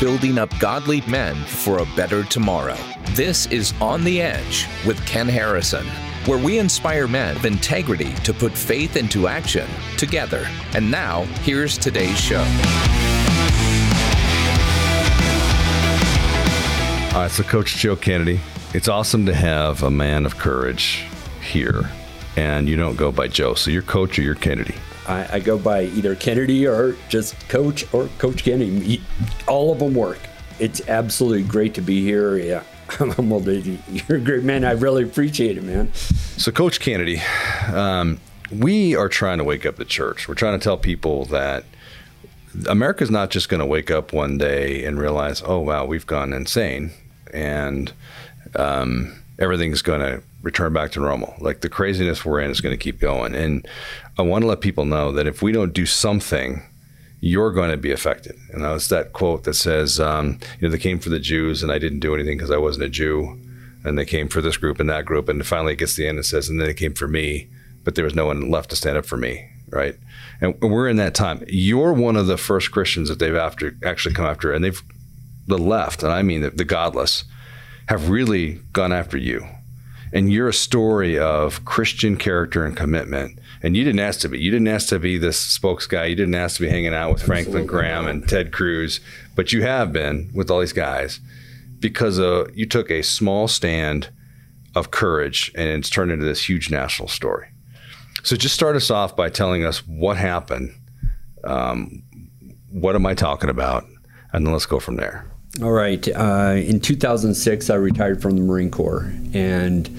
building up godly men for a better tomorrow. This is On the Edge with Ken Harrison, where we inspire men of integrity to put faith into action together. And now, here's today's show. All right, so Coach Joe Kennedy, it's awesome to have a man of courage here. And you don't go by Joe, so you're Coach or you're Kennedy? I go by either Kennedy or just Coach or Coach Kennedy. All of them work. It's absolutely great to be here. Yeah, well, you're a great man. I really appreciate it, man. So Coach Kennedy, we are trying to wake up the church. We're trying to tell people that America's not just going to wake up one day and realize, oh, wow, we've gone insane. And everything's going to return back to normal. Like the craziness we're in is going to keep going. And I want to let people know that if we don't do something, you're going to be affected. And it's that quote that says, they came for the Jews and I didn't do anything because I wasn't a Jew. And they came for this group and that group. And finally it gets to the end and says, and then they came for me, but there was no one left to stand up for me. Right. And we're in that time. You're one of the first Christians that they've actually come after. And the left, and I mean the godless, have really gone after you. And you're a story of Christian character and commitment. And you didn't ask to be. You didn't ask to be this spokes guy. You didn't ask to be hanging out with Franklin Graham and Ted Cruz. But you have been with all these guys because you took a small stand of courage and it's turned into this huge national story. So just start us off by telling us what happened. What am I talking about? And then let's go from there. All right. In 2006, I retired from the Marine Corps and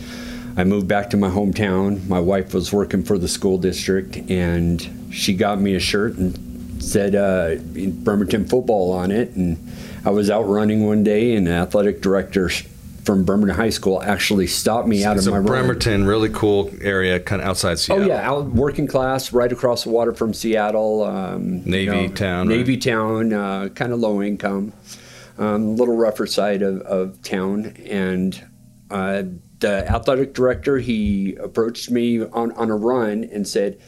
I moved back to my hometown. My wife was working for the school district and she got me a shirt and said Bremerton football on it. And I was out running one day and the athletic director from Bremerton High School actually stopped me out of my run. It's a Bremerton, really cool area, kind of outside Seattle. Oh yeah, out working class, right across the water from Seattle. Navy town, kind of low income. Little rougher side of town, and the athletic director, he approached me on a run and said,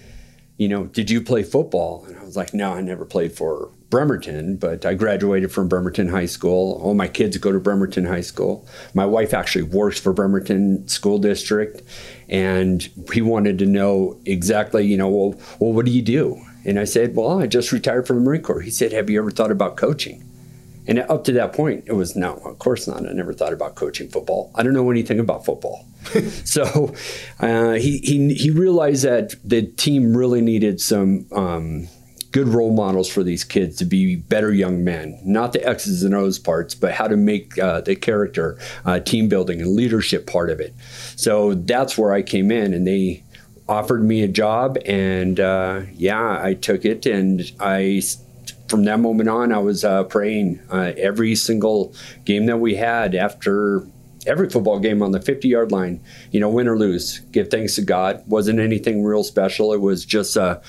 did you play football? And I was like, no, I never played for Bremerton, but I graduated from Bremerton High School. All my kids go to Bremerton High School. My wife actually works for Bremerton School District, and he wanted to know exactly, well, what do you do? And I said, well, I just retired from the Marine Corps. He said, have you ever thought about coaching? And up to that point, it was, no, of course not. I never thought about coaching football. I don't know anything about football. So he realized that the team really needed some good role models for these kids to be better young men. Not the X's and O's parts, but how to make the character, team building and leadership part of it. So that's where I came in, and they offered me a job. And I took it, and from that moment on, I was praying every single game that we had. After every football game on the 50-yard line, win or lose, give thanks to God. Wasn't anything real special. It was just a,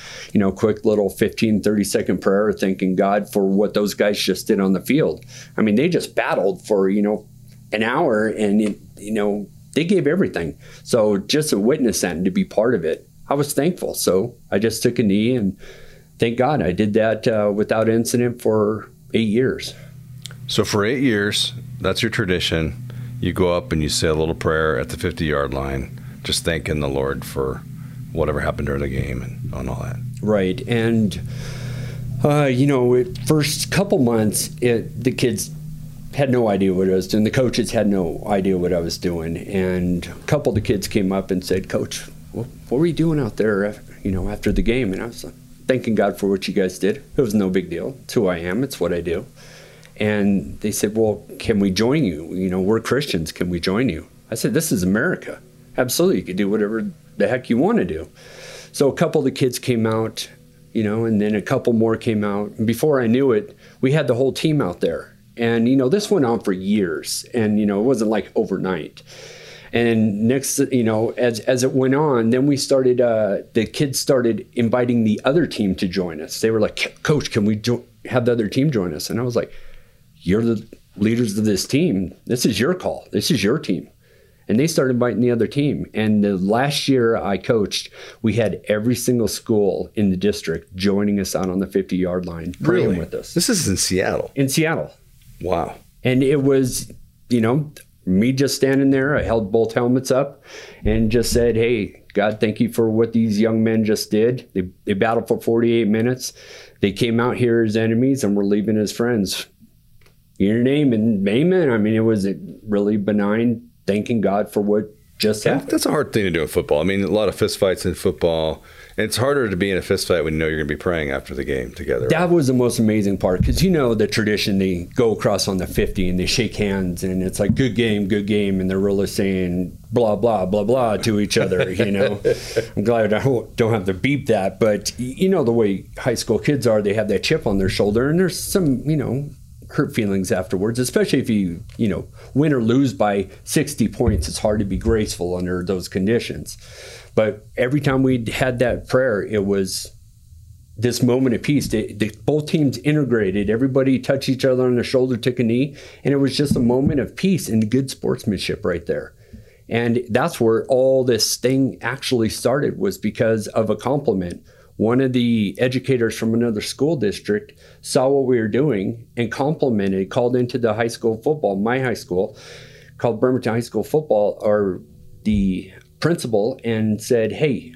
quick little 15, 30-second prayer, thanking God for what those guys just did on the field. I mean, they just battled for, an hour, and, they gave everything. So just to witness that and to be part of it, I was thankful. So I just took a knee and thank God I did that without incident for 8 years. So for 8 years, that's your tradition. You go up and you say a little prayer at the 50-yard line, just thanking the Lord for whatever happened during the game and all that. Right. And, first couple months, the kids had no idea what I was doing. The coaches had no idea what I was doing. And a couple of the kids came up and said, Coach, what were you doing out there after the game? And I was like, thanking God for what you guys did. It was no big deal. It's who I am. It's what I do. And they said, well, can we join you? We're Christians. Can we join you? I said, this is America. Absolutely. You can do whatever the heck you want to do. So a couple of the kids came out, and then a couple more came out. And before I knew it, we had the whole team out there. And, this went on for years. And, it wasn't like overnight. And next, as it went on, then we started, the kids started inviting the other team to join us. They were like, Coach, can we have the other team join us? And I was like, you're the leaders of this team. This is your call. This is your team. And they started inviting the other team. And the last year I coached, we had every single school in the district joining us out on the 50-yard line, praying with us. This is in Seattle. Wow. And it was, you know, me just standing there. I held both helmets up and just said, hey, God, thank you for what these young men just did. They battled for 48 minutes. They came out here as enemies and were leaving as friends. Your name and amen. I mean, it was really benign, thanking God for what just happened. That's a hard thing to do in football. I mean, a lot of fistfights in football. And it's harder to be in a fistfight when you know you're going to be praying after the game together. That was the most amazing part, because you know the tradition, they go across on the 50 and they shake hands and it's like, good game, and they're really saying blah, blah, blah, blah to each other, you know. I'm glad I don't have to beep that, but you know the way high school kids are, they have that chip on their shoulder, and there's some, you know, hurt feelings afterwards, especially if you, you know, win or lose by 60 points. It's hard to be graceful under those conditions. But every time we had that prayer, it was this moment of peace. Both teams integrated. Everybody touched each other on the shoulder, took a knee, and it was just a moment of peace and good sportsmanship right there. And that's where all this thing actually started, was because of a compliment. One of the educators from another school district saw what we were doing and complimented, called into the high school football, my high school, called Bremerton High School football, or the principal, and said, hey,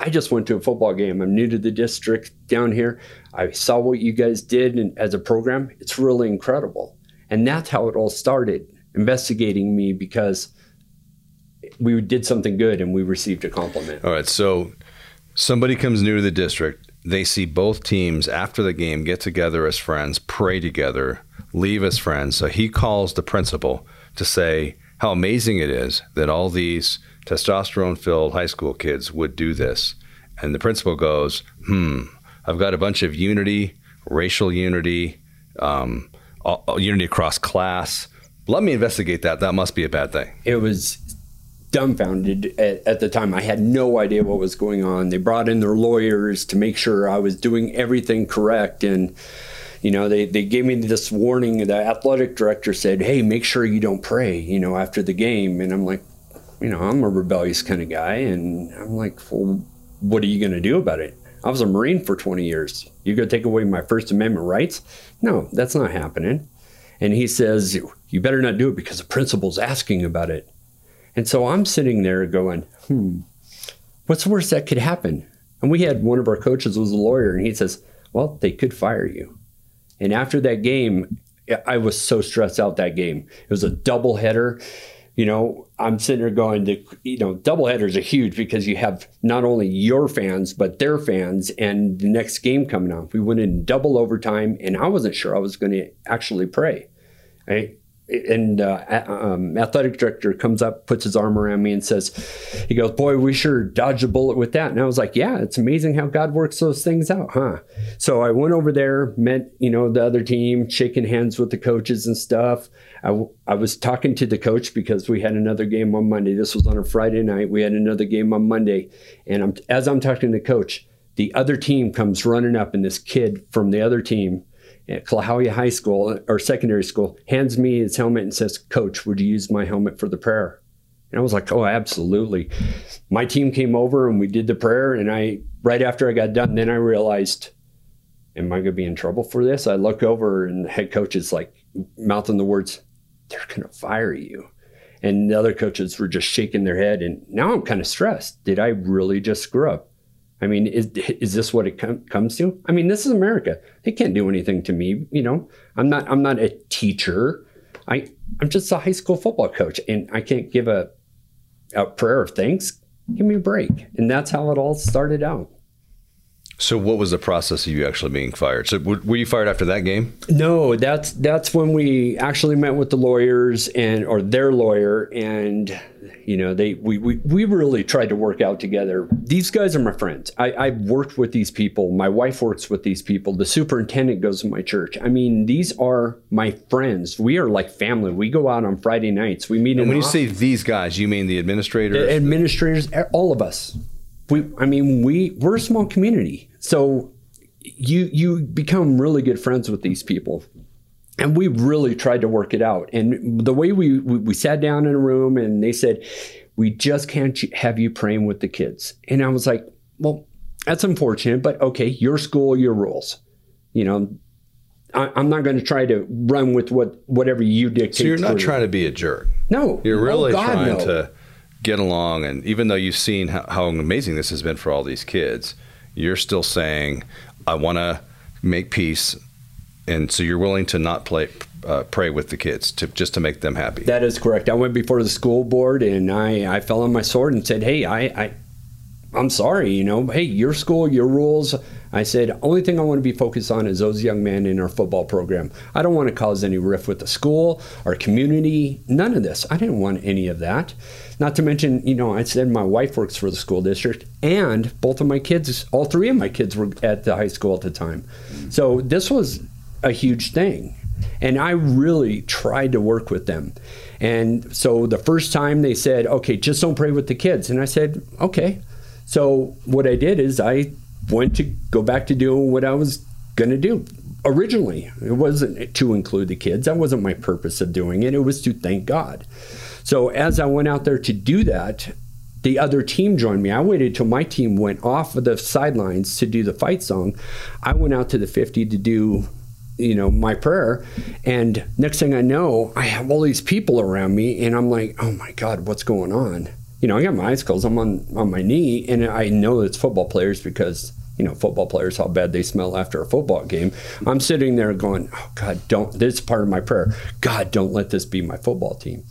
I just went to a football game. I'm new to the district down here. I saw what you guys did as a program. It's really incredible. And that's how it all started, investigating me because we did something good and we received a compliment. All right, so somebody comes new to the district. They see both teams after the game get together as friends, pray together, leave as friends. So he calls the principal to say how amazing it is that all these testosterone-filled high school kids would do this. And the principal goes, I've got a bunch of unity, racial unity, unity across class. Let me investigate that. That must be a bad thing. It was dumbfounded at the time. I had no idea what was going on. They brought in their lawyers to make sure I was doing everything correct. And, you know, they gave me this warning. The athletic director said, hey, make sure you don't pray, you know, after the game. And I'm like, you know, I'm a rebellious kind of guy. And I'm like, well, what are you going to do about it? I was a Marine for 20 years. You're going to take away my First Amendment rights? No, that's not happening. And he says, you better not do it because the principal's asking about it. And so I'm sitting there going, what's the worst that could happen? And we had one of our coaches was a lawyer, and he says, well, they could fire you. And after that game, I was so stressed out that game. It was a doubleheader. You know, I'm sitting there going, you know, doubleheaders are huge because you have not only your fans, but their fans, and the next game coming on. We went in double overtime, and I wasn't sure I was going to actually pray. And athletic director comes up, puts his arm around me and says, he goes, boy, we sure dodged a bullet with that. And I was like, yeah, it's amazing how God works those things out, huh? So I went over there, met, you know, the other team, shaking hands with the coaches and stuff. I was talking to the coach because we had another game on Monday. This was on a Friday night. We had another game on Monday. And as I'm talking to the coach, the other team comes running up, and this kid from the other team at Calahawie High School or secondary school hands me his helmet and says, Coach, would you use my helmet for the prayer? And I was like, oh, absolutely. My team came over and we did the prayer, and right after I got done, then I realized, am I going to be in trouble for this? I look over and the head coach is like mouthing the words, they're going to fire you. And the other coaches were just shaking their head, and now I'm kind of stressed. Did I really just screw up? I mean, is this what it comes to? I mean, this is America. They can't do anything to me, you know. I'm not a teacher. I'm just a high school football coach, and I can't give a prayer of thanks. Give me a break. And that's how it all started out. So what was the process of you actually being fired? So were you fired after that game? No, that's when we actually met with the lawyers or their lawyer, and you know, we really tried to work out together. These guys are my friends. I've worked with these people. My wife works with these people. The superintendent goes to my church. I mean, these are my friends. We are like family. We go out on Friday nights. We meet in the office. When you say these guys, you mean the administrators? The administrators, all of us. We're a small community, so you become really good friends with these people, and we really tried to work it out. And the way we sat down in a room, and they said, we just can't have you praying with the kids. And I was like, well, that's unfortunate, but okay, your school, your rules, you know, I'm not going to try to run with whatever you dictate. So you're not trying to be a jerk. No. You're really trying to get along. And even though you've seen how amazing this has been for all these kids, you're still saying, I want to make peace. And so you're willing to not pray with the kids just to make them happy. That is correct. I went before the school board and I fell on my sword and said, hey, I'm sorry, hey, your school, your rules. I said, only thing I want to be focused on is those young men in our football program. I don't want to cause any rift with the school, our community, none of this. I didn't want any of that. Not to mention, I said my wife works for the school district, and both of my kids, all three of my kids were at the high school at the time. So this was a huge thing. And I really tried to work with them. And so the first time they said, okay, just don't pray with the kids. And I said, okay. So what I did is I went to go back to doing what I was going to do originally. It wasn't to include the kids. That wasn't my purpose of doing it. It was to thank God. So as I went out there to do that, the other team joined me. I waited till my team went off of the sidelines to do the fight song. I went out to the 50 to do my prayer. And next thing I know, I have all these people around me and I'm like, oh my God, what's going on? I got my eyes closed. I'm on my knee, and I know it's football players because, football players, how bad they smell after a football game. I'm sitting there going, oh God, this is part of my prayer. God, don't let this be my football team.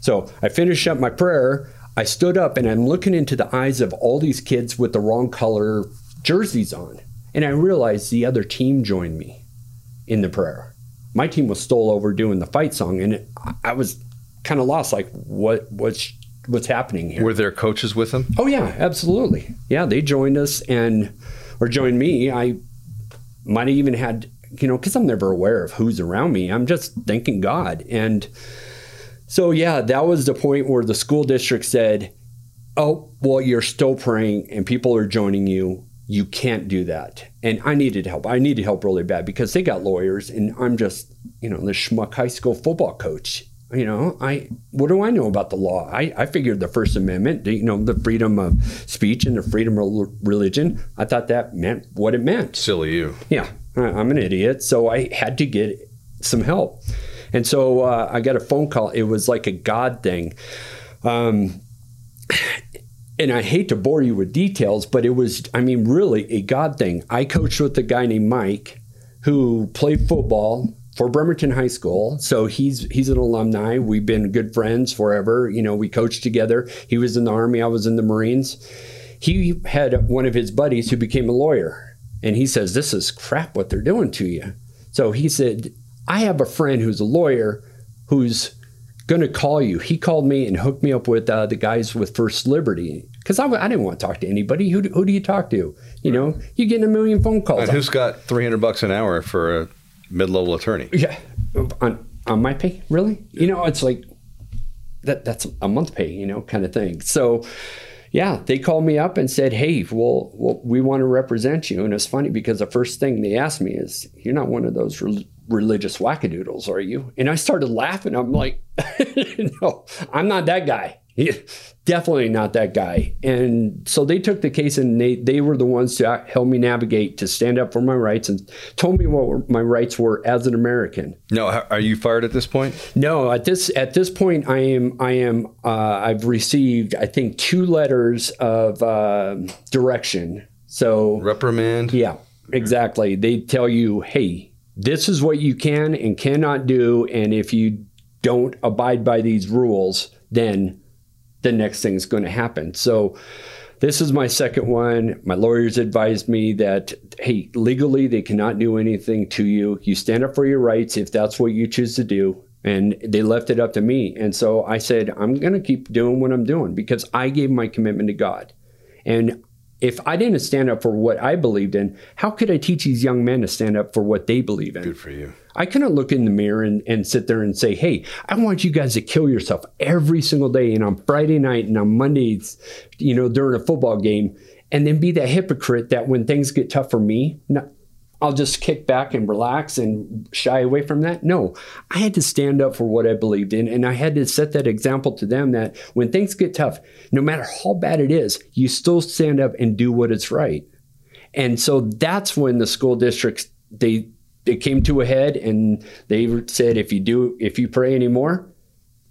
So I finished up my prayer. I stood up and I'm looking into the eyes of all these kids with the wrong color jerseys on. And I realized the other team joined me in the prayer. My team was stole over doing the fight song, and I was kind of lost, like, what's happening here? Were there coaches with them? Oh yeah, absolutely. Yeah, they joined us or joined me. I might have even had, because I'm never aware of who's around me. I'm just thanking God. And so, yeah, that was the point where the school district said, oh, well, you're still praying and people are joining you. You can't do that. And I needed help. I needed help really bad because they got lawyers and I'm just, the schmuck high school football coach. What do I know about the law? I figured the First Amendment, the freedom of speech and the freedom of religion, I thought that meant what it meant. Silly you. Yeah, I'm an idiot. So I had to get some help. And so I got a phone call. It was like a God thing. And I hate to bore you with details, but it was, really a God thing. I coached with a guy named Mike who played football for Bremerton High School. So he's an alumni. We've been good friends forever. We coached together. He was in the Army. I was in the Marines. He had one of his buddies who became a lawyer. And he says, this is crap what they're doing to you. So he said, I have a friend who's a lawyer who's going to call you. He called me and hooked me up with the guys with First Liberty. Because I didn't want to talk to anybody. Who do you talk to? You're getting a million phone calls. And who's got $300 an hour for a mid-level attorney? Yeah, on my pay, really? Yeah. It's like that's a month pay, kind of thing. So, yeah, they called me up and said, "Hey, well, we want to represent you." And it's funny because the first thing they asked me is, "You're not one of those religious wackadoodles, are you?" And I started laughing. I'm like, "No, I'm not that guy. Yeah, definitely not that guy." And so they took the case and they were the ones to help me navigate to stand up for my rights and told me what my rights were as an American. No, are you fired at this point? No, at this point I am I've received I think 2 letters of direction. So reprimand. Yeah, exactly. They tell you, "Hey, this is what you can and cannot do, and if you don't abide by these rules, then the next thing's going to happen." So this is my second one. My lawyers advised me that, hey, legally they cannot do anything to you. You stand up for your rights if that's what you choose to do. And they left it up to me. And so I said, I'm going to keep doing what I'm doing because I gave my commitment to God. And if I didn't stand up for what I believed in, how could I teach these young men to stand up for what they believe in? Good for you. I couldn't look in the mirror and sit there and say, hey, I want you guys to kill yourself every single day and on Friday night and on Mondays, during a football game, and then be that hypocrite that when things get tough for me, I'll just kick back and relax and shy away from that. No, I had to stand up for what I believed in, and I had to set that example to them that when things get tough, no matter how bad it is, you still stand up and do what is right. And so that's when the school districts, they it came to a head, and they said, if you pray anymore,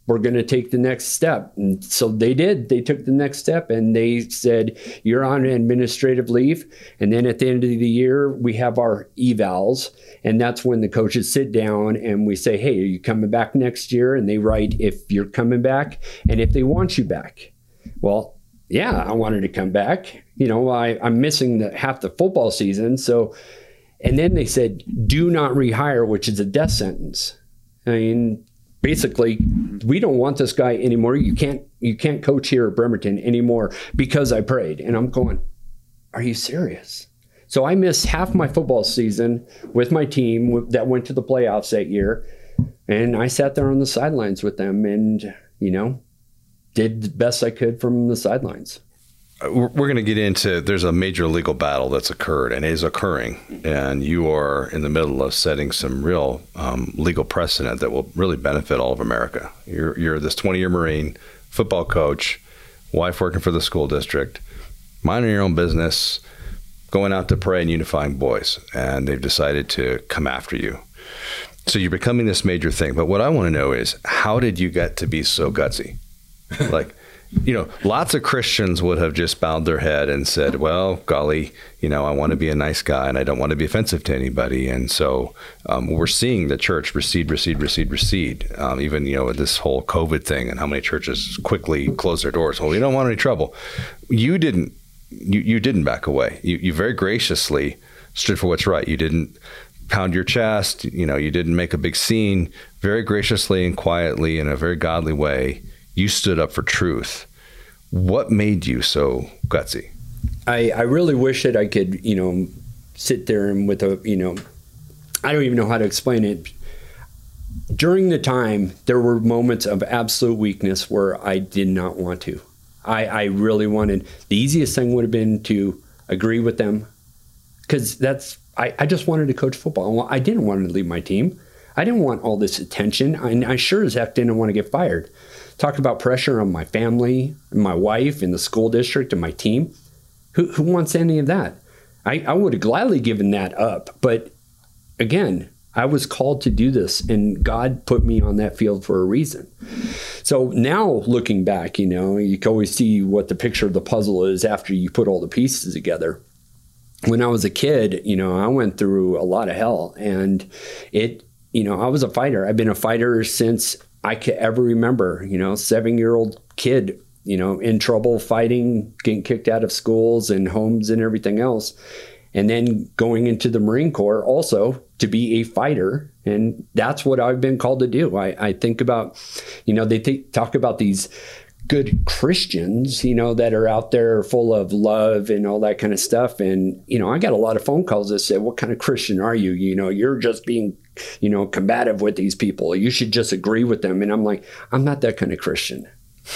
we're going to take the next step. And so they did. They took the next step, and they said, you're on administrative leave. And then at the end of the year, we have our evals. And that's when the coaches sit down and we say, hey, are you coming back next year? And they write if you're coming back and if they want you back. Well, yeah, I wanted to come back. You know, I'm missing half the football season. So, and then they said, do not rehire, which is a death sentence. I mean, basically, we don't want this guy anymore. You can't coach here at Bremerton anymore because I prayed. And I'm going, are you serious? So I missed half my football season with my team that went to the playoffs that year. And I sat there on the sidelines with them and, you know, did the best I could from the sidelines. We're going to get into, there's a major legal battle that's occurred and is occurring, and you are in the middle of setting some real legal precedent that will really benefit all of America. You're this 20-year Marine, football coach, wife working for the school district, minding your own business, going out to pray and unifying boys, and they've decided to come after you. So you're becoming this major thing. But what I want to know is, how did you get to be so gutsy? Like, you know, lots of Christians would have just bowed their head and said, well, golly, you know, I want to be a nice guy and I don't want to be offensive to anybody. And so we're seeing the church recede. Even, you know, with this whole COVID thing and how many churches quickly close their doors. Well, we don't want any trouble. You didn't back away. You very graciously stood for what's right. You didn't pound your chest. You know, you didn't make a big scene. Very graciously and quietly, in a very godly way, you stood up for truth. What made you so gutsy? I really wish that I could, you know, sit there and with a, you know, I don't even know how to explain it. During the time, there were moments of absolute weakness where I did not want to. I really wanted, the easiest thing would have been to agree with them, because that's, I just wanted to coach football. I didn't want to leave my team. I didn't want all this attention. I sure as heck didn't want to get fired. Talk about pressure on my family, my wife, and the school district, and my team. Who wants any of that? I would have gladly given that up. But again, I was called to do this, and God put me on that field for a reason. So now looking back, you know, you can always see what the picture of the puzzle is after you put all the pieces together. When I was a kid, you know, I went through a lot of hell, and it, you know, I was a fighter. I've been a fighter since I could ever remember, you know, 7-year-old kid, you know, in trouble, fighting, getting kicked out of schools and homes and everything else. And then going into the Marine Corps also to be a fighter. And that's what I've been called to do. I think about, you know, they talk about these good Christians, you know, that are out there full of love and all that kind of stuff. And, you know, I got a lot of phone calls that said, what kind of Christian are you? You know, you're just being, you know, combative with these people. You should just agree with them. And I'm like, I'm not that kind of Christian.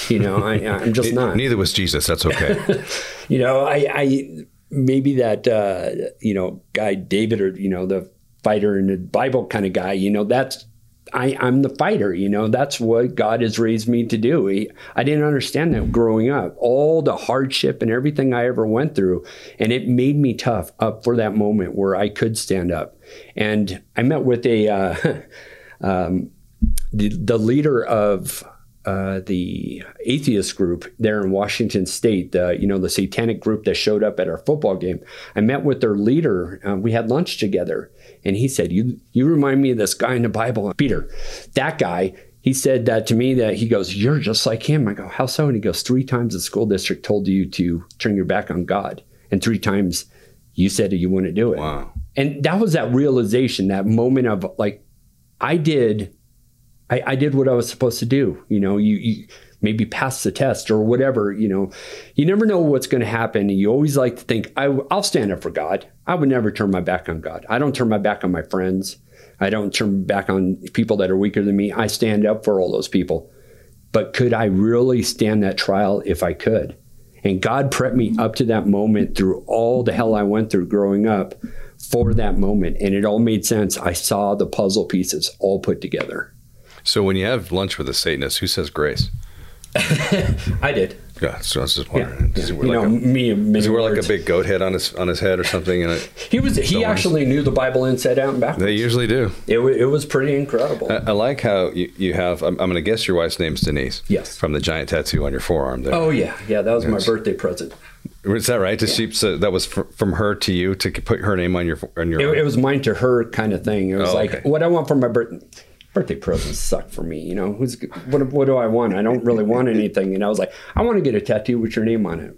You know, I'm just not. Neither was Jesus. That's okay. You know, I maybe that, you know, guy David, or, you know, the fighter in the Bible kind of guy, you know, that's, I'm the fighter, you know, that's what God has raised me to do. I didn't understand that growing up, all the hardship and everything I ever went through. And it made me tough up for that moment where I could stand up. And I met with a, the leader of the atheist group there in Washington State, you know, the satanic group that showed up at our football game. I met with their leader. We had lunch together, and he said, you remind me of this guy in the Bible, Peter. That guy, he said that to me, that he goes, you're just like him. I go, how so? And he goes, 3 times the school district told you to turn your back on God, and 3 times you said you wouldn't do it. Wow. And that was that realization, that moment of like, I did what I was supposed to do. You know, you maybe pass the test or whatever, you know, you never know what's going to happen. And you always like to think, I'll stand up for God. I would never turn my back on God. I don't turn my back on my friends. I don't turn back on people that are weaker than me. I stand up for all those people. But could I really stand that trial if I could? And God prepped me up to that moment through all the hell I went through growing up for that moment. And it all made sense. I saw the puzzle pieces all put together. So when you have lunch with a Satanist, who says grace? I did. Yeah, so I was just wondering. Yeah. Does he wear like a big goat head on his head or something? And he actually knew the Bible inside out and backwards. They usually do. It was pretty incredible. I like how you have. I'm going to guess your wife's name's Denise. Yes. From the giant tattoo on your forearm there. Oh yeah, that was my birthday present. Is that right? So that was from her to you to put her name on your. It was mine to her kind of thing. It was what I want for my birthday. Birthday presents suck for me, you know. What do I want? I don't really want anything. And I was like, I want to get a tattoo with your name on it.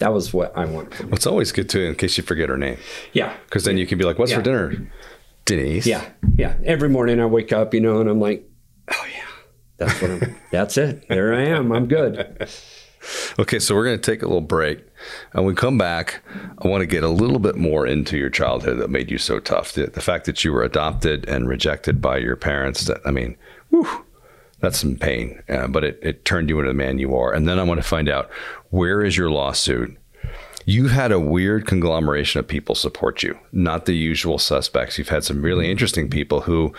That was what I wanted. Well, it's always good too, in case you forget her name. Yeah, because then you can be like, "What's for dinner, Denise?" Yeah, yeah. Every morning I wake up, you know, and I'm like, "Oh yeah, that's what I'm." That's it. There I am. I'm good. Okay, so we're going to take a little break. And when we come back, I want to get a little bit more into your childhood that made you so tough. The fact that you were adopted and rejected by your parents, that's some pain. But it turned you into the man you are. And then I want to find out, where is your lawsuit? You've had a weird conglomeration of people support you, not the usual suspects. You've had some really interesting people who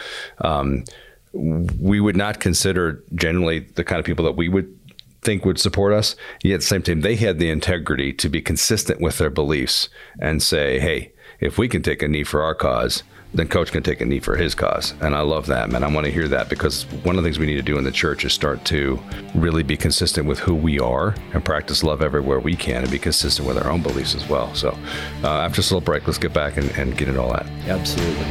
we would not consider generally the kind of people that we would think would support us, yet at the same time they had the integrity to be consistent with their beliefs and say, hey, if we can take a knee for our cause, then Coach can take a knee for his cause. And I love that, man. I want to hear that, because one of the things we need to do in the church is start to really be consistent with who we are and practice love everywhere we can and be consistent with our own beliefs as well. So after this little break, let's get back and get it all out. Absolutely.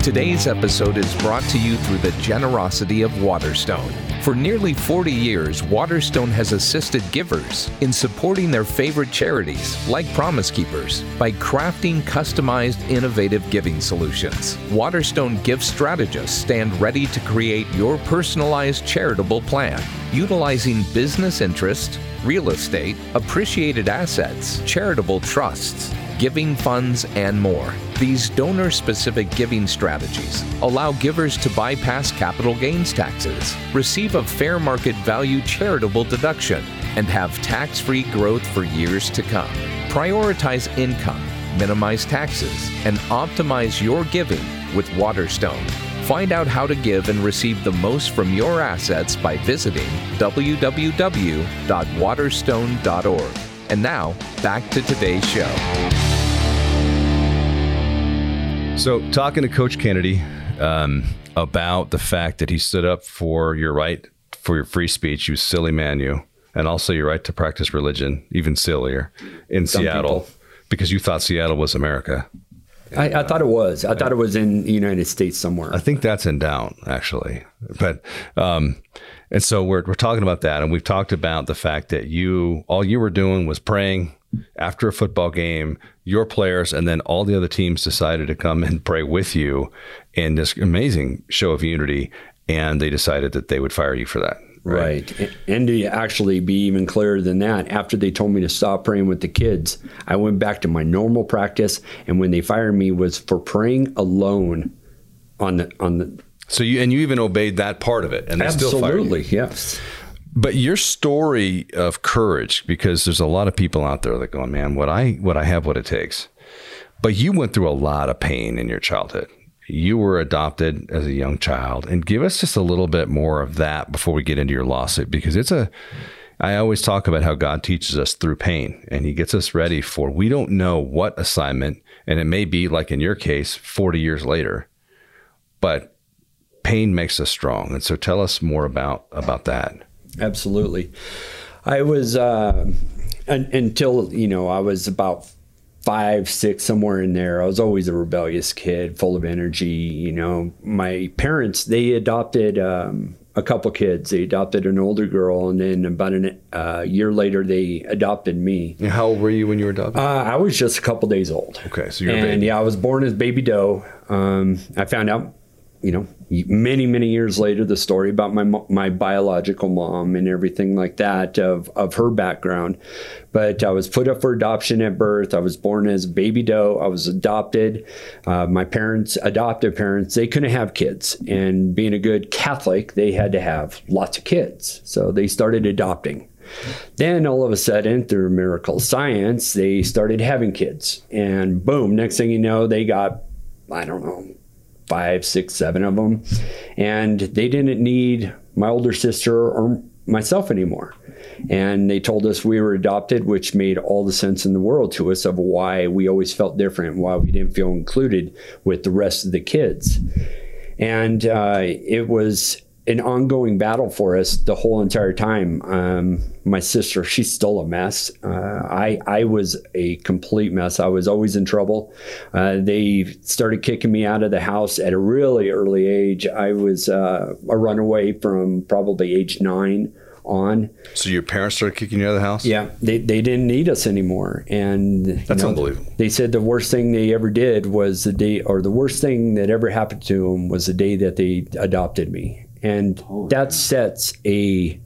Today's episode is brought to you through the generosity of Waterstone. For nearly 40 years, Waterstone has assisted givers in supporting their favorite charities, like Promise Keepers, by crafting customized, innovative giving solutions. Waterstone gift strategists stand ready to create your personalized charitable plan, utilizing business interest, real estate, appreciated assets, charitable trusts, giving funds, and more. These donor-specific giving strategies allow givers to bypass capital gains taxes, receive a fair market value charitable deduction, and have tax-free growth for years to come. Prioritize income, minimize taxes, and optimize your giving with Waterstone. Find out how to give and receive the most from your assets by visiting www.waterstone.org. And now, back to today's show. So, talking to Coach Kennedy about the fact that he stood up for your right, for your free speech, you silly man, you, and also your right to practice religion, even sillier, in Seattle, because you thought Seattle was America. And, I thought it was. I thought it was in the United States somewhere. I think that's in Down, actually. But and so we're talking about that, and we've talked about the fact that all you were doing was praying after a football game. Your players and then all the other teams decided to come and pray with you in this amazing show of unity, and they decided that they would fire you for that. Right. And to actually be even clearer than that, after they told me to stop praying with the kids, I went back to my normal practice, and when they fired me was for praying alone on the. So you even obeyed that part of it, and they still fired you. Absolutely, yes. But your story of courage, because there's a lot of people out there that go, man, what I have, what it takes. But you went through a lot of pain in your childhood. You were adopted as a young child, and give us just a little bit more of that before we get into your lawsuit, because I always talk about how God teaches us through pain, and he gets us ready for, we don't know what assignment, and it may be like in your case, 40 years later, but pain makes us strong. And so tell us more about that. Absolutely. I was, until, you know, I was about 5, 6, somewhere in there. I was always a rebellious kid, full of energy. You know, my parents, they adopted a couple kids. They adopted an older girl, and then about a year later, they adopted me. And how old were you when you were adopted? I was just a couple days old. Okay, so you're a baby. And yeah, I was born as Baby Doe. I found out, you know, many, many years later, the story about my biological mom and everything like that of her background. But I was put up for adoption at birth. I was born as Baby Doe. I was adopted. My parents, adoptive parents, they couldn't have kids. And being a good Catholic, they had to have lots of kids. So they started adopting. Then all of a sudden, through miracle science, they started having kids. And boom, next thing you know, they got, I don't know, five, six, seven of them. And they didn't need my older sister or myself anymore. And they told us we were adopted, which made all the sense in the world to us of why we always felt different, why we didn't feel included with the rest of the kids. And it was an ongoing battle for us the whole entire time. My sister, she's still a mess. I was a complete mess. I was always in trouble. They started kicking me out of the house at a really early age. I was a runaway from probably age 9 on. So your parents started kicking you out of the house? Yeah, they didn't need us anymore. And that's unbelievable. They said the worst thing they ever did was the day, or the worst thing that ever happened to them was the day that they adopted me. And that sets a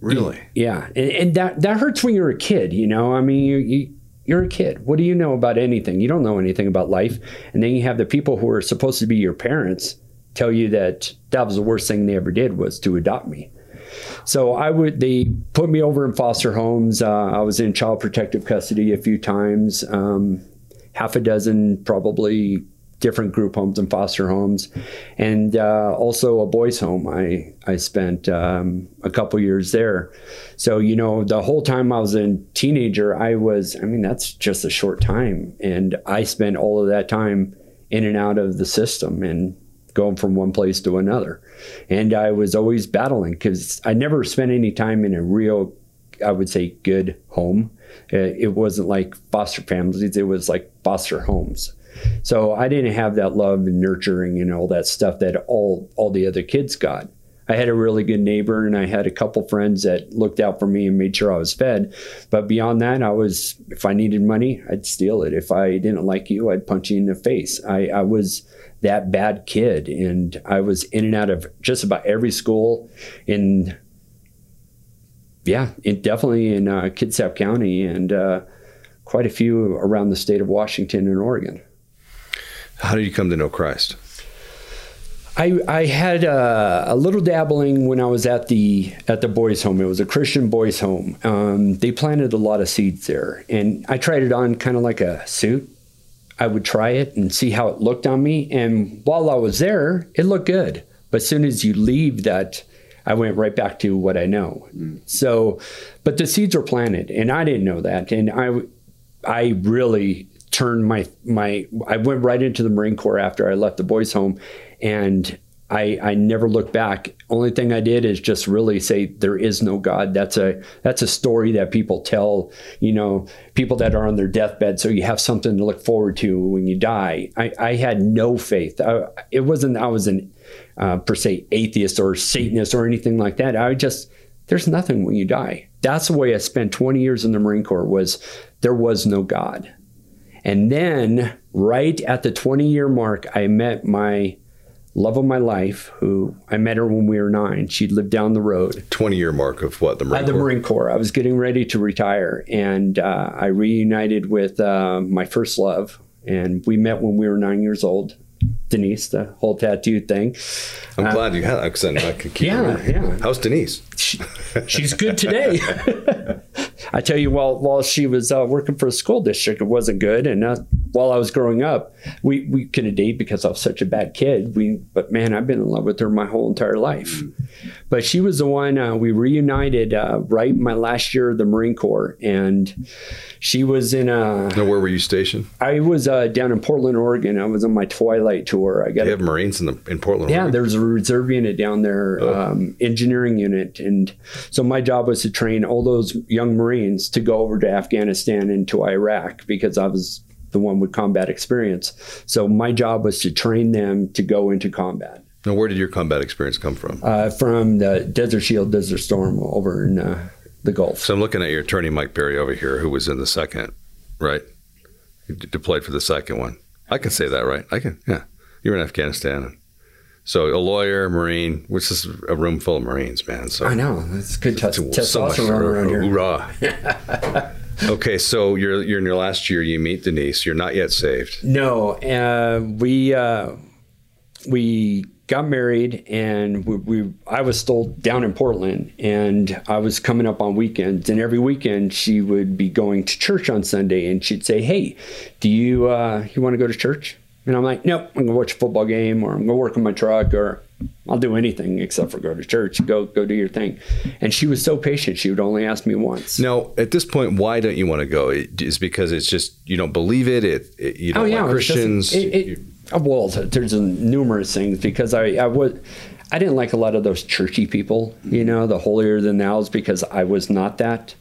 really, yeah. And that hurts when you're a kid, you know, I mean, you're a kid. What do you know about anything? You don't know anything about life. And then you have the people who are supposed to be your parents tell you that was the worst thing they ever did was to adopt me. So they put me over in foster homes. I was in child protective custody a few times, half a dozen probably different group homes and foster homes, and also a boys' home. I spent a couple years there. So, you know, the whole time I was a teenager, that's just a short time. And I spent all of that time in and out of the system and going from one place to another. And I was always battling because I never spent any time in a real, I would say, good home. It wasn't like foster families. It was like foster homes. So I didn't have that love and nurturing and all that stuff that all the other kids got. I had a really good neighbor and I had a couple friends that looked out for me and made sure I was fed. But beyond that, if I needed money, I'd steal it. If I didn't like you, I'd punch you in the face. I was that bad kid, and I was in and out of just about every school in Kitsap County and quite a few around the state of Washington and Oregon. How did you come to know Christ? I had a little dabbling when I was at the boys' home. It was a Christian boys' home. They planted a lot of seeds there, and I tried it on kind of like a suit. I would try it and see how it looked on me, and while I was there, it looked good. But as soon as you leave that, I went right back to what I know. So, but the seeds were planted, and I didn't know that, and I really turned I went right into the Marine Corps after I left the boys' home, and I never looked back. Only thing I did is just really say there is no God. That's a story that people tell, you know, people that are on their deathbed, so you have something to look forward to when you die. I had no faith. It wasn't I was an per se atheist or Satanist or anything like that. There's nothing when you die. That's the way I spent 20 years in the Marine Corps, was there was no God. And then right at the 20-year mark, I met my love of my life, who I met her when we were 9. She lived down the road. 20-year mark of what? The Marine Corps? The Marine Corps. I was getting ready to retire, and I reunited with my first love, and we met when we were 9 years old. Denise, the whole tattoo thing. I'm glad you had that, because I could keep her. Yeah. How's Denise? She's good today. I tell you, while she was working for a school district, it wasn't good. And while I was growing up, we couldn't date because I was such a bad kid. But man, I've been in love with her my whole entire life. But she was the one, we reunited right my last year of the Marine Corps. And she was in a... Now, where were you stationed? I was down in Portland, Oregon. I was on my Twilight tour. They have Marines in Portland, Oregon? Yeah, there's a reserve unit down there, engineering unit. And so my job was to train all those young Marines to go over to Afghanistan and to Iraq, because I was the one with combat experience. So my job was to train them to go into combat. Now, where did your combat experience come from? From the Desert Shield, Desert Storm over in the Gulf. So I'm looking at your attorney, Mike Berry, over here, who was in the second, right? He deployed for the second one. I can say that, right? I can, yeah. You were in Afghanistan. So a lawyer, Marine, which is a room full of Marines, man. So I know, that's good testosterone around here. Hoorah. Okay, so you're in your last year, you meet Denise, you're not yet saved. No, we got married, and I was still down in Portland, and I was coming up on weekends, and every weekend she would be going to church on Sunday, and she'd say, hey, do you want to go to church? And I'm like, nope, I'm gonna watch a football game, or I'm gonna work on my truck, or I'll do anything except for go to church, go do your thing. And she was so patient, she would only ask me once. Now, at this point, why don't you want to go? Is because it's just, you don't believe it, you don't like Christians? Well, there's numerous things, because I didn't like a lot of those churchy people, you know, the holier than thou's, because I was not that.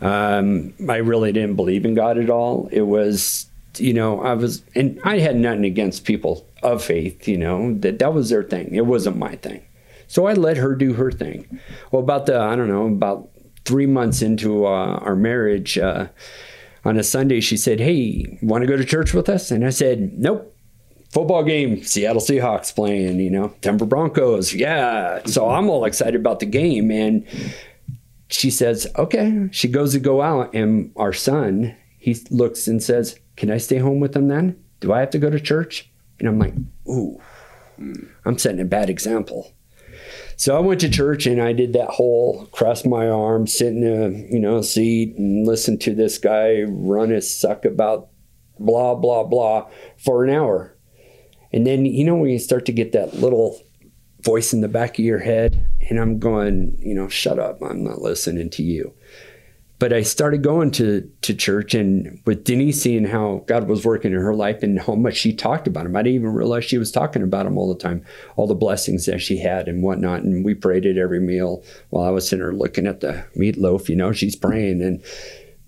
I really didn't believe in God at all. It was, you know, and I had nothing against people of faith, you know, that was their thing. It wasn't my thing. So I let her do her thing. Well, about 3 months into our marriage, on a Sunday, she said, "Hey, want to go to church with us?" And I said, "Nope. Football game, Seattle Seahawks playing, you know, Denver Broncos. Yeah." So I'm all excited about the game. And she says, "Okay." She goes to go out, and our son, he looks and says, "Can I stay home with them then? Do I have to go to church?" And I'm like, ooh, I'm setting a bad example. So I went to church, and I did that whole cross my arms, sit in a, you know, seat and listen to this guy run his suck about blah, blah, blah for an hour. And then, you know, when you start to get that little voice in the back of your head, and I'm going, you know, shut up, I'm not listening to you. But I started going to church, and with Denise, seeing how God was working in her life and how much she talked about him. I didn't even realize she was talking about him all the time, all the blessings that she had and whatnot. And we prayed at every meal while I was sitting there looking at the meatloaf, you know, she's praying.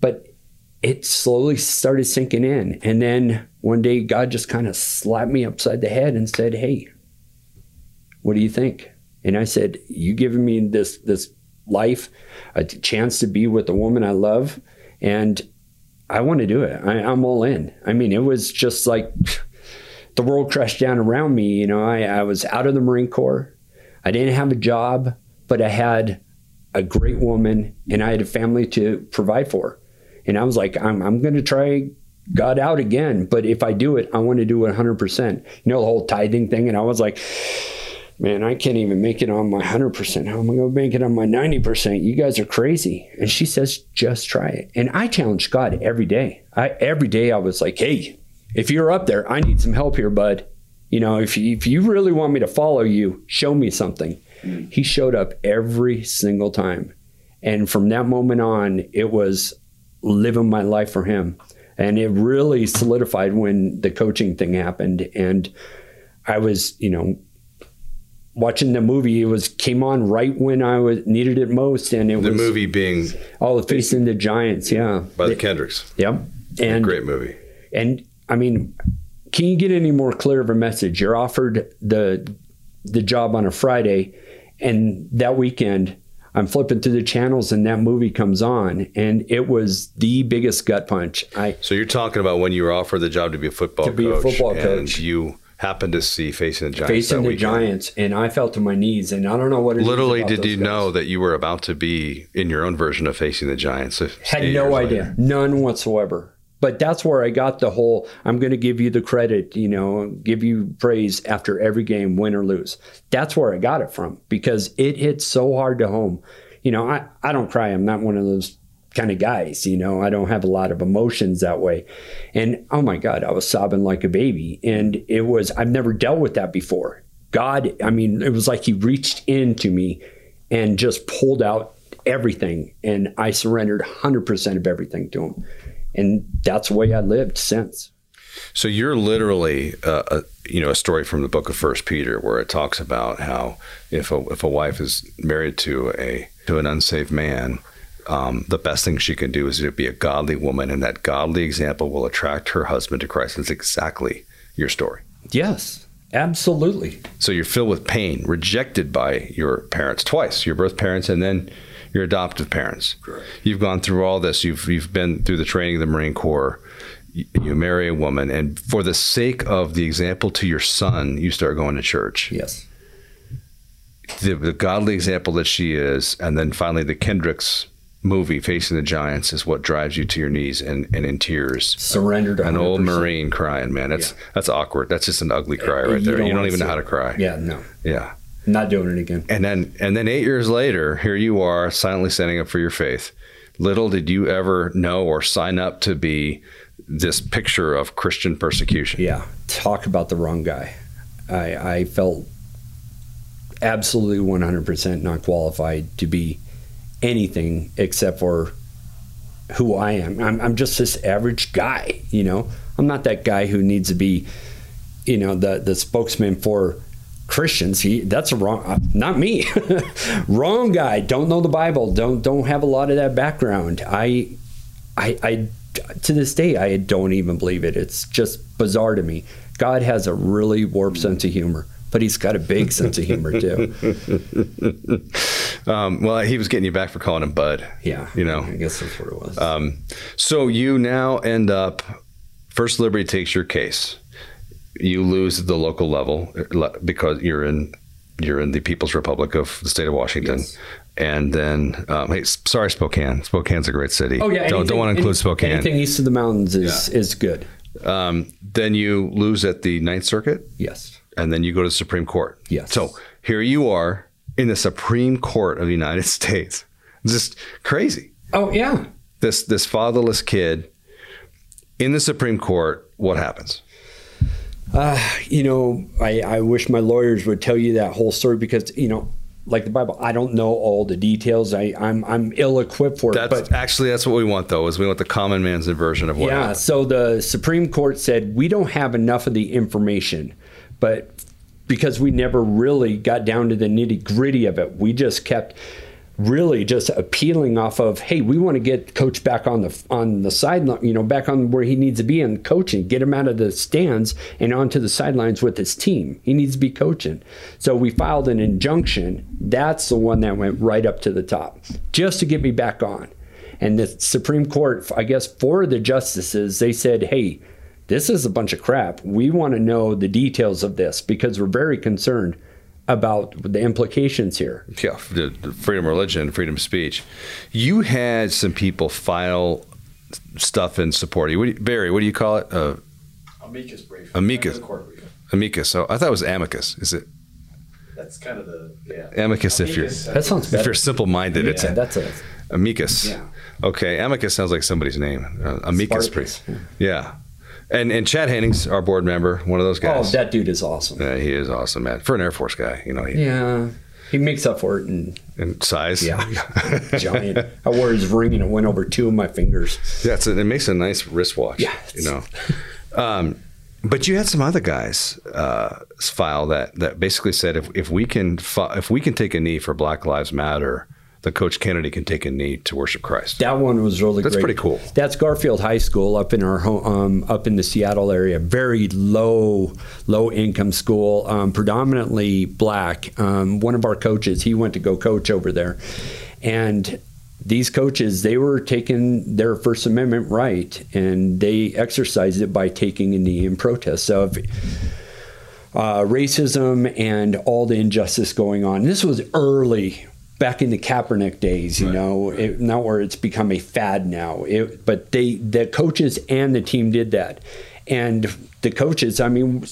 But it slowly started sinking in. And then one day God just kind of slapped me upside the head and said, "Hey, what do you think?" And I said, "You giving me this life, a chance to be with the woman I love, and I want to do it. I'm all in." I mean, it was just like the world crashed down around me. You know, I was out of the Marine Corps. I didn't have a job, but I had a great woman, and I had a family to provide for. And I was like, I'm going to try God out again. But if I do it, I want to do it 100%. You know, the whole tithing thing. And I was like, man, I can't even make it on my 100%. How am I going to make it on my 90%? You guys are crazy. And she says, "Just try it." And I challenged God every day. Every day I was like, "Hey, if you're up there, I need some help here, bud. You know, if you really want me to follow you, show me something." He showed up every single time. And from that moment on, it was living my life for him. And it really solidified when the coaching thing happened. And I was, you know, watching the movie, came on right when I needed it most, and the movie being Facing the Giants, yeah, by the Kendricks, yeah, and a great movie. And I mean, can you get any more clear of a message? You're offered the job on a Friday, and that weekend I'm flipping through the channels, and that movie comes on, and it was the biggest gut punch. So you're talking about when you were offered the job to be a football coach, and you happened to see Facing the Giants. And I fell to my knees, and I don't know what it literally is. Did you guys know that you were about to be in your own version of Facing the Giants? Had no idea, none whatsoever. But that's where I got the whole, I'm going to give you the credit, you know, give you praise after every game, win or lose. That's where I got it from, because it hit so hard to home. You know, I don't cry. I'm not one of those kind of guys, you know, I don't have a lot of emotions that way. And oh my God, I was sobbing like a baby. And it was, I've never dealt with that before. God, I mean, it was like he reached into me and just pulled out everything. And I surrendered 100% of everything to him. And that's the way I lived since. So you're literally, a story from the book of First Peter, where it talks about how if a wife is married to an unsaved man, the best thing she can do is to be a godly woman, and that godly example will attract her husband to Christ. That's exactly your story. Yes, absolutely. So you're filled with pain, rejected by your parents twice, your birth parents and then your adoptive parents. Correct. You've gone through all this. You've been through the training of the Marine Corps. You marry a woman, and for the sake of the example to your son, you start going to church. Yes. The godly example that she is, and then finally the Kendricks movie, Facing the Giants, is what drives you to your knees and in tears. Surrendered 100%. An old Marine crying, man. That's awkward. That's just an ugly cry right there. You don't even know how to cry. Yeah, no. Yeah. Not doing it again. And then 8 years later, here you are silently standing up for your faith. Little did you ever know or sign up to be this picture of Christian persecution. Yeah, talk about the wrong guy. I felt absolutely 100% not qualified to be anything except for who I am. I'm just this average guy, you know. I'm not that guy who needs to be, you know, the spokesman for Christians. That's a wrong, not me. Wrong guy. Don't know the Bible. Don't have a lot of that background. I to this day, I don't even believe it. It's just bizarre to me. God has a really warped sense of humor, but he's got a big sense of humor too. Well, he was getting you back for calling him Bud. Yeah. You know, I guess that's what it was. So you now end up, First Liberty takes your case. You lose at the local level because you're in the People's Republic of the state of Washington. Yes. And then, hey, sorry, Spokane. Spokane's a great city. Oh, yeah. Don't want to include Spokane. Anything east of the mountains is good. Then you lose at the Ninth Circuit. Yes. And then you go to the Supreme Court. Yes. So here you are in the Supreme Court of the United States. Just crazy. Oh, yeah. This fatherless kid in the Supreme Court, what happens? You know, I wish my lawyers would tell you that whole story because, you know, like the Bible, I don't know all the details. I'm ill-equipped for it. But actually, that's what we want, though, is we want the common man's version of what happened. Yeah, so the Supreme Court said, we don't have enough of the information, but because we never really got down to the nitty-gritty of it, we just kept really just appealing off of, hey, we want to get Coach back on the sideline, you know, back on where he needs to be in coaching, get him out of the stands and onto the sidelines with his team. He needs to be coaching. So we filed an injunction. That's the one that went right up to the top just to get me back on. And the Supreme Court, I guess, four of the justices, they said, hey, this is a bunch of crap. We want to know the details of this because we're very concerned about the implications here. Yeah, the freedom of religion, freedom of speech. You had some people file stuff in support. Barry, what do you call it? Amicus brief. Amicus. Amicus. So I thought it was amicus. Is it? That's kind of the, yeah. Amicus, if you're, that sounds better. If you're simple-minded, yeah, it's that's it. Amicus. Yeah. Okay, amicus sounds like somebody's name. Amicus brief. Yeah. And Chad Hennings, our board member, one of those guys. Oh, that dude is awesome. Yeah, he is awesome, man. For an Air Force guy, you know. He makes up for it in size. Yeah, giant. I wore his ring and it went over two of my fingers. Yeah, it makes a nice wristwatch. Yeah, you know. But you had some other guys file that basically said if we can take a knee for Black Lives Matter, the Coach Kennedy can take a knee to worship Christ. That one was really great. That's pretty cool. That's Garfield High School up in our home, up in the Seattle area. Very low income school, predominantly black. One of our coaches, he went to go coach over there, and these coaches, they were taking their First Amendment right, and they exercised it by taking a knee in protest. So racism and all the injustice going on. This was early. Back in the Kaepernick days, you know, not where it's become a fad now. But the coaches and the team did that. And the coaches, I mean,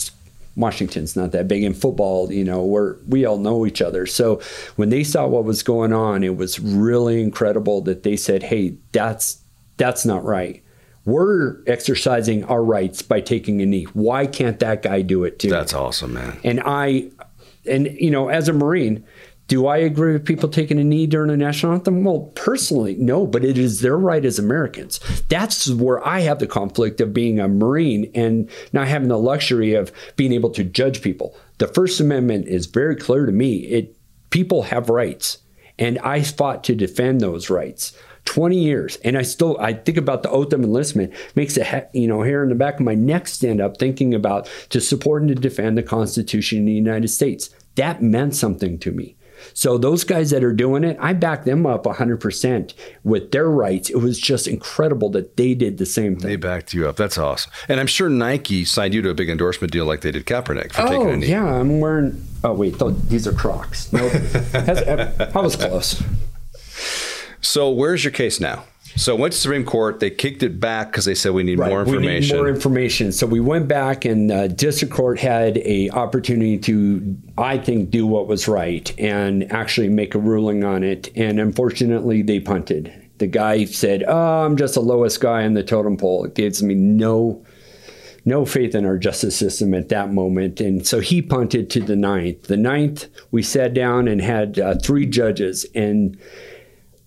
Washington's not that big in football, you know, we all know each other. So when they saw what was going on, it was really incredible that they said, hey, that's not right. We're exercising our rights by taking a knee. Why can't that guy do it too? That's awesome, man. And you know, as a Marine, do I agree with people taking a knee during a national anthem? Well, personally, no, but it is their right as Americans. That's where I have the conflict of being a Marine and not having the luxury of being able to judge people. The First Amendment is very clear to me. People have rights, and I fought to defend those rights. 20 years, and I think about the oath of enlistment, makes a, you know, hair in the back of my neck stand up thinking about to support and to defend the Constitution of the United States. That meant something to me. So those guys that are doing it, I back them up 100% with their rights. It was just incredible that they did the same thing. They backed you up. That's awesome. And I'm sure Nike signed you to a big endorsement deal like they did Kaepernick for taking a knee. Yeah, I'm wearing – oh, wait, these are Crocs. Nope. I was close. So where's your case now? So went to Supreme Court. They kicked it back because they said we need more information. We need more information. So we went back, and district court had a opportunity to, I think, do what was right and actually make a ruling on it. And unfortunately, they punted. The guy said, "Oh, I'm just the lowest guy on the totem pole." It gives me no faith in our justice system at that moment. And so he punted to the Ninth. The Ninth, we sat down and had three judges, and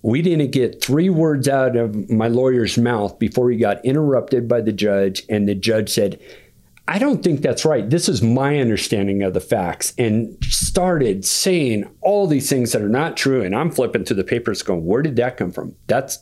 we didn't get three words out of my lawyer's mouth before he got interrupted by the judge. And the judge said, "I don't think that's right. This is my understanding of the facts," and started saying all these things that are not true. And I'm flipping through the papers going, where did that come from? That's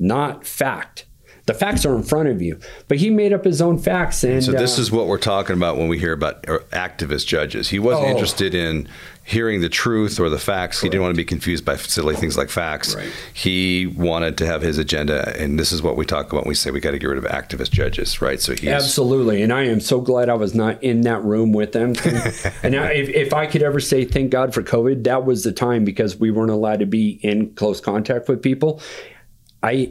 not fact. The facts are in front of you. But he made up his own facts. And so this is what we're talking about when we hear about activist judges. He wasn't interested in hearing the truth or the facts. Correct. He didn't want to be confused by silly things like facts. Right. He wanted to have his agenda. And this is what we talk about when we say we got to get rid of activist judges, right? So he's... Absolutely. And I am so glad I was not in that room with them. And if I could ever say thank God for COVID, that was the time, because we weren't allowed to be in close contact with people.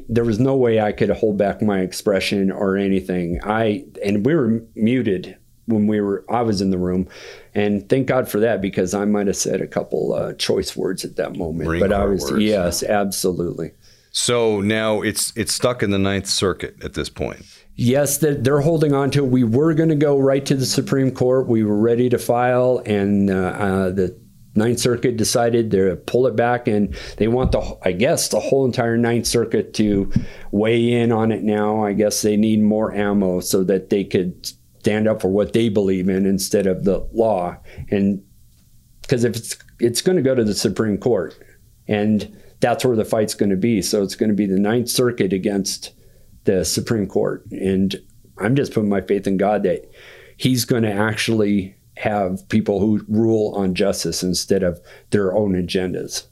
There was no way I could hold back my expression or anything. And we were muted when I was in the room, and thank God for that, because I might have said a couple choice words at that moment. Marine Corps words. Yes, absolutely. So now it's stuck in the Ninth Circuit at this point. Yes, they're holding on to it. We were going to go right to the Supreme Court. We were ready to file, and the Ninth Circuit decided to pull it back, and they want the whole entire Ninth Circuit to weigh in on it now. I guess they need more ammo so that they could stand up for what they believe in instead of the law. And because if it's going to go to the Supreme Court, and that's where the fight's going to be. So it's going to be the Ninth Circuit against the Supreme Court. And I'm just putting my faith in God that he's going to actually have people who rule on justice instead of their own agendas.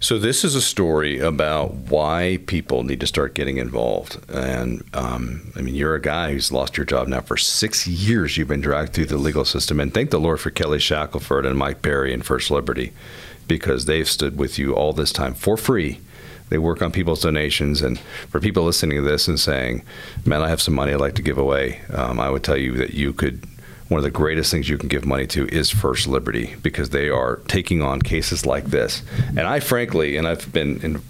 So this is a story about why people need to start getting involved. And I mean, you're a guy who's lost your job now for 6 years. You've been dragged through the legal system, and thank the Lord for Kelly Shackelford and Mike Berry and First Liberty, because they've stood with you all this time for free. They work on people's donations. And for people listening to this and saying, man, I have some money I'd like to give away, I would tell you that one of the greatest things you can give money to is First Liberty, because they are taking on cases like this. And I frankly, and I've been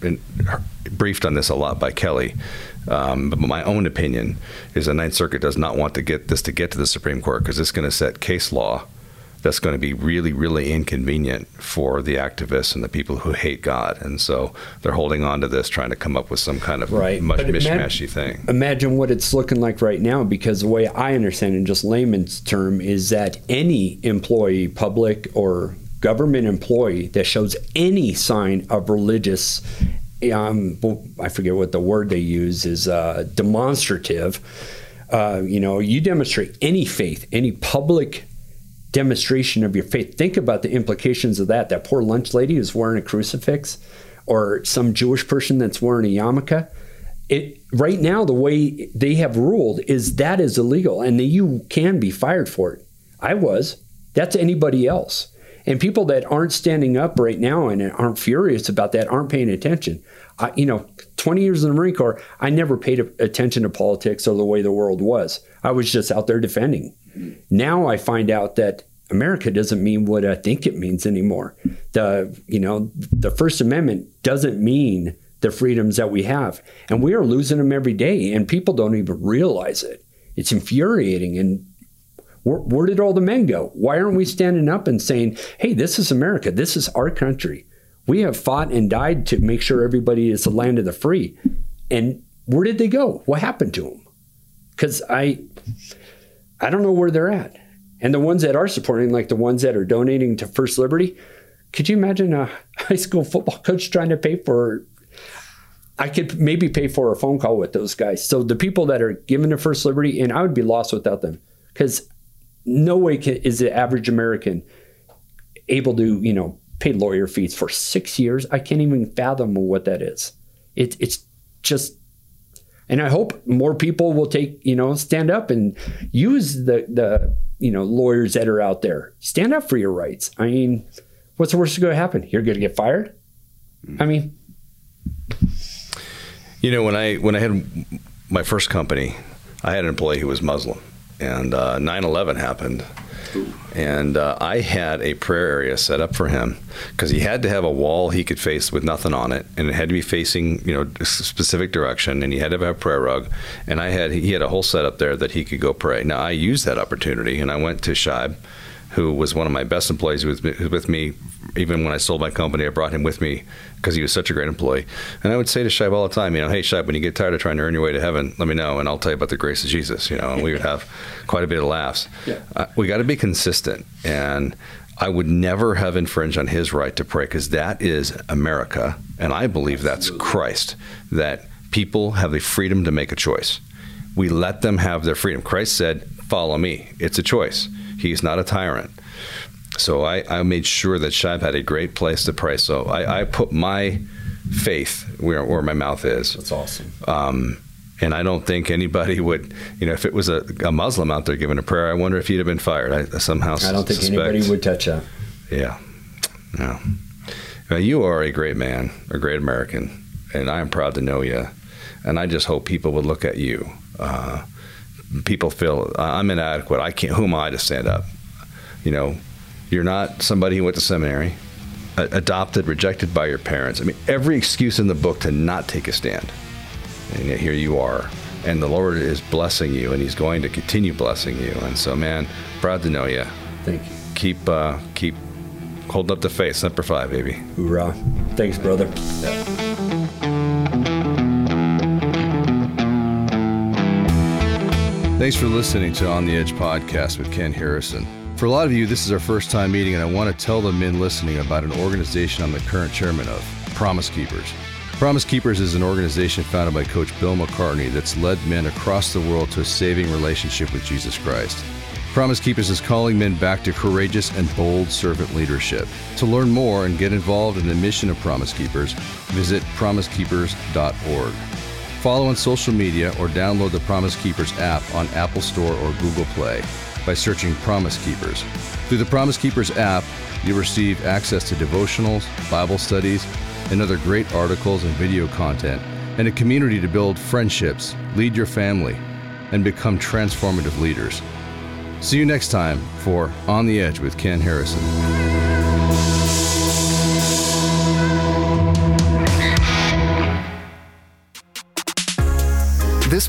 briefed on this a lot by Kelly, but my own opinion is the Ninth Circuit does not want to get to the Supreme Court, because it's going to set case law that's going to be really, really inconvenient for the activists and the people who hate God. And so they're holding on to this, trying to come up with some kind of mishmashy thing. Imagine what it's looking like right now, because the way I understand in just layman's term is that any employee, public or government employee, that shows any sign of religious, I forget what the word they use is, demonstrative, you demonstrate any faith, any public demonstration of your faith. Think about the implications of that. That poor lunch lady who's wearing a crucifix, or some Jewish person that's wearing a yarmulke. Right now, the way they have ruled is that is illegal, and that you can be fired for it. I was. That's anybody else. And people that aren't standing up right now and aren't furious about that aren't paying attention. 20 years in the Marine Corps, I never paid attention to politics or the way the world was. I was just out there defending. Now I find out that America doesn't mean what I think it means anymore. The First Amendment doesn't mean the freedoms that we have. And we are losing them every day, and people don't even realize it. It's infuriating. And where did all the men go? Why aren't we standing up and saying, hey, this is America. This is our country. We have fought and died to make sure everybody is the land of the free. And where did they go? What happened to them? Because I don't know where they're at. And the ones that are supporting, like the ones that are donating to First Liberty, could you imagine a high school football coach trying to pay for? I could maybe pay for a phone call with those guys. So the people that are giving to First Liberty, and I would be lost without them, because no way is the average American able to, pay lawyer fees for 6 years. I can't even fathom what that is. It's just. And I hope more people will stand up and use the lawyers that are out there. Stand up for your rights. I mean, what's the worst that's going to happen? You're going to get fired? I mean. When I had my first company, I had an employee who was Muslim, and 9/11 happened. And I had a prayer area set up for him because he had to have a wall he could face with nothing on it, and it had to be facing, you know, a specific direction, and he had to have a prayer rug. And he had a whole setup there that he could go pray. Now, I used that opportunity, and I went to Shibe, who was one of my best employees, who was with me. Even when I sold my company, I brought him with me because he was such a great employee. And I would say to Shibe all the time, you know, hey, Shibe, when you get tired of trying to earn your way to heaven, let me know, and I'll tell you about the grace of Jesus, you know, and we would have quite a bit of laughs. Yeah. We got to be consistent. And I would never have infringed on his right to pray, because that is America. And I believe that's Christ, that people have the freedom to make a choice. We let them have their freedom. Christ said, follow me. It's a choice. He's not a tyrant. So I made sure that Shibe had a great place to pray. So I put my faith where my mouth is. That's awesome. And I don't think anybody would, you know, if it was a Muslim out there giving a prayer, I wonder if he'd have been fired. I don't think anybody would touch that. Yeah. No. Now, you are a great man, a great American, and I am proud to know you. And I just hope people would look at you. People feel, I'm inadequate. Who am I to stand up? You know, you're not somebody who went to seminary, adopted, rejected by your parents. I mean, every excuse in the book to not take a stand. And yet here you are. And the Lord is blessing you, and he's going to continue blessing you. And so, man, proud to know you. Thank you. Keep holding up the faith. Semper Fi, baby. Hoorah. Thanks, brother. Thanks for listening to On the Edge podcast with Ken Harrison. For a lot of you, this is our first time meeting, and I want to tell the men listening about an organization I'm the current chairman of, Promise Keepers. Promise Keepers is an organization founded by Coach Bill McCartney that's led men across the world to a saving relationship with Jesus Christ. Promise Keepers is calling men back to courageous and bold servant leadership. To learn more and get involved in the mission of Promise Keepers, visit promisekeepers.org. Follow on social media or download the Promise Keepers app on Apple Store or Google Play by searching Promise Keepers. Through the Promise Keepers app, you'll receive access to devotionals, Bible studies, and other great articles and video content, and a community to build friendships, lead your family, and become transformative leaders. See you next time for On the Edge with Ken Harrison. This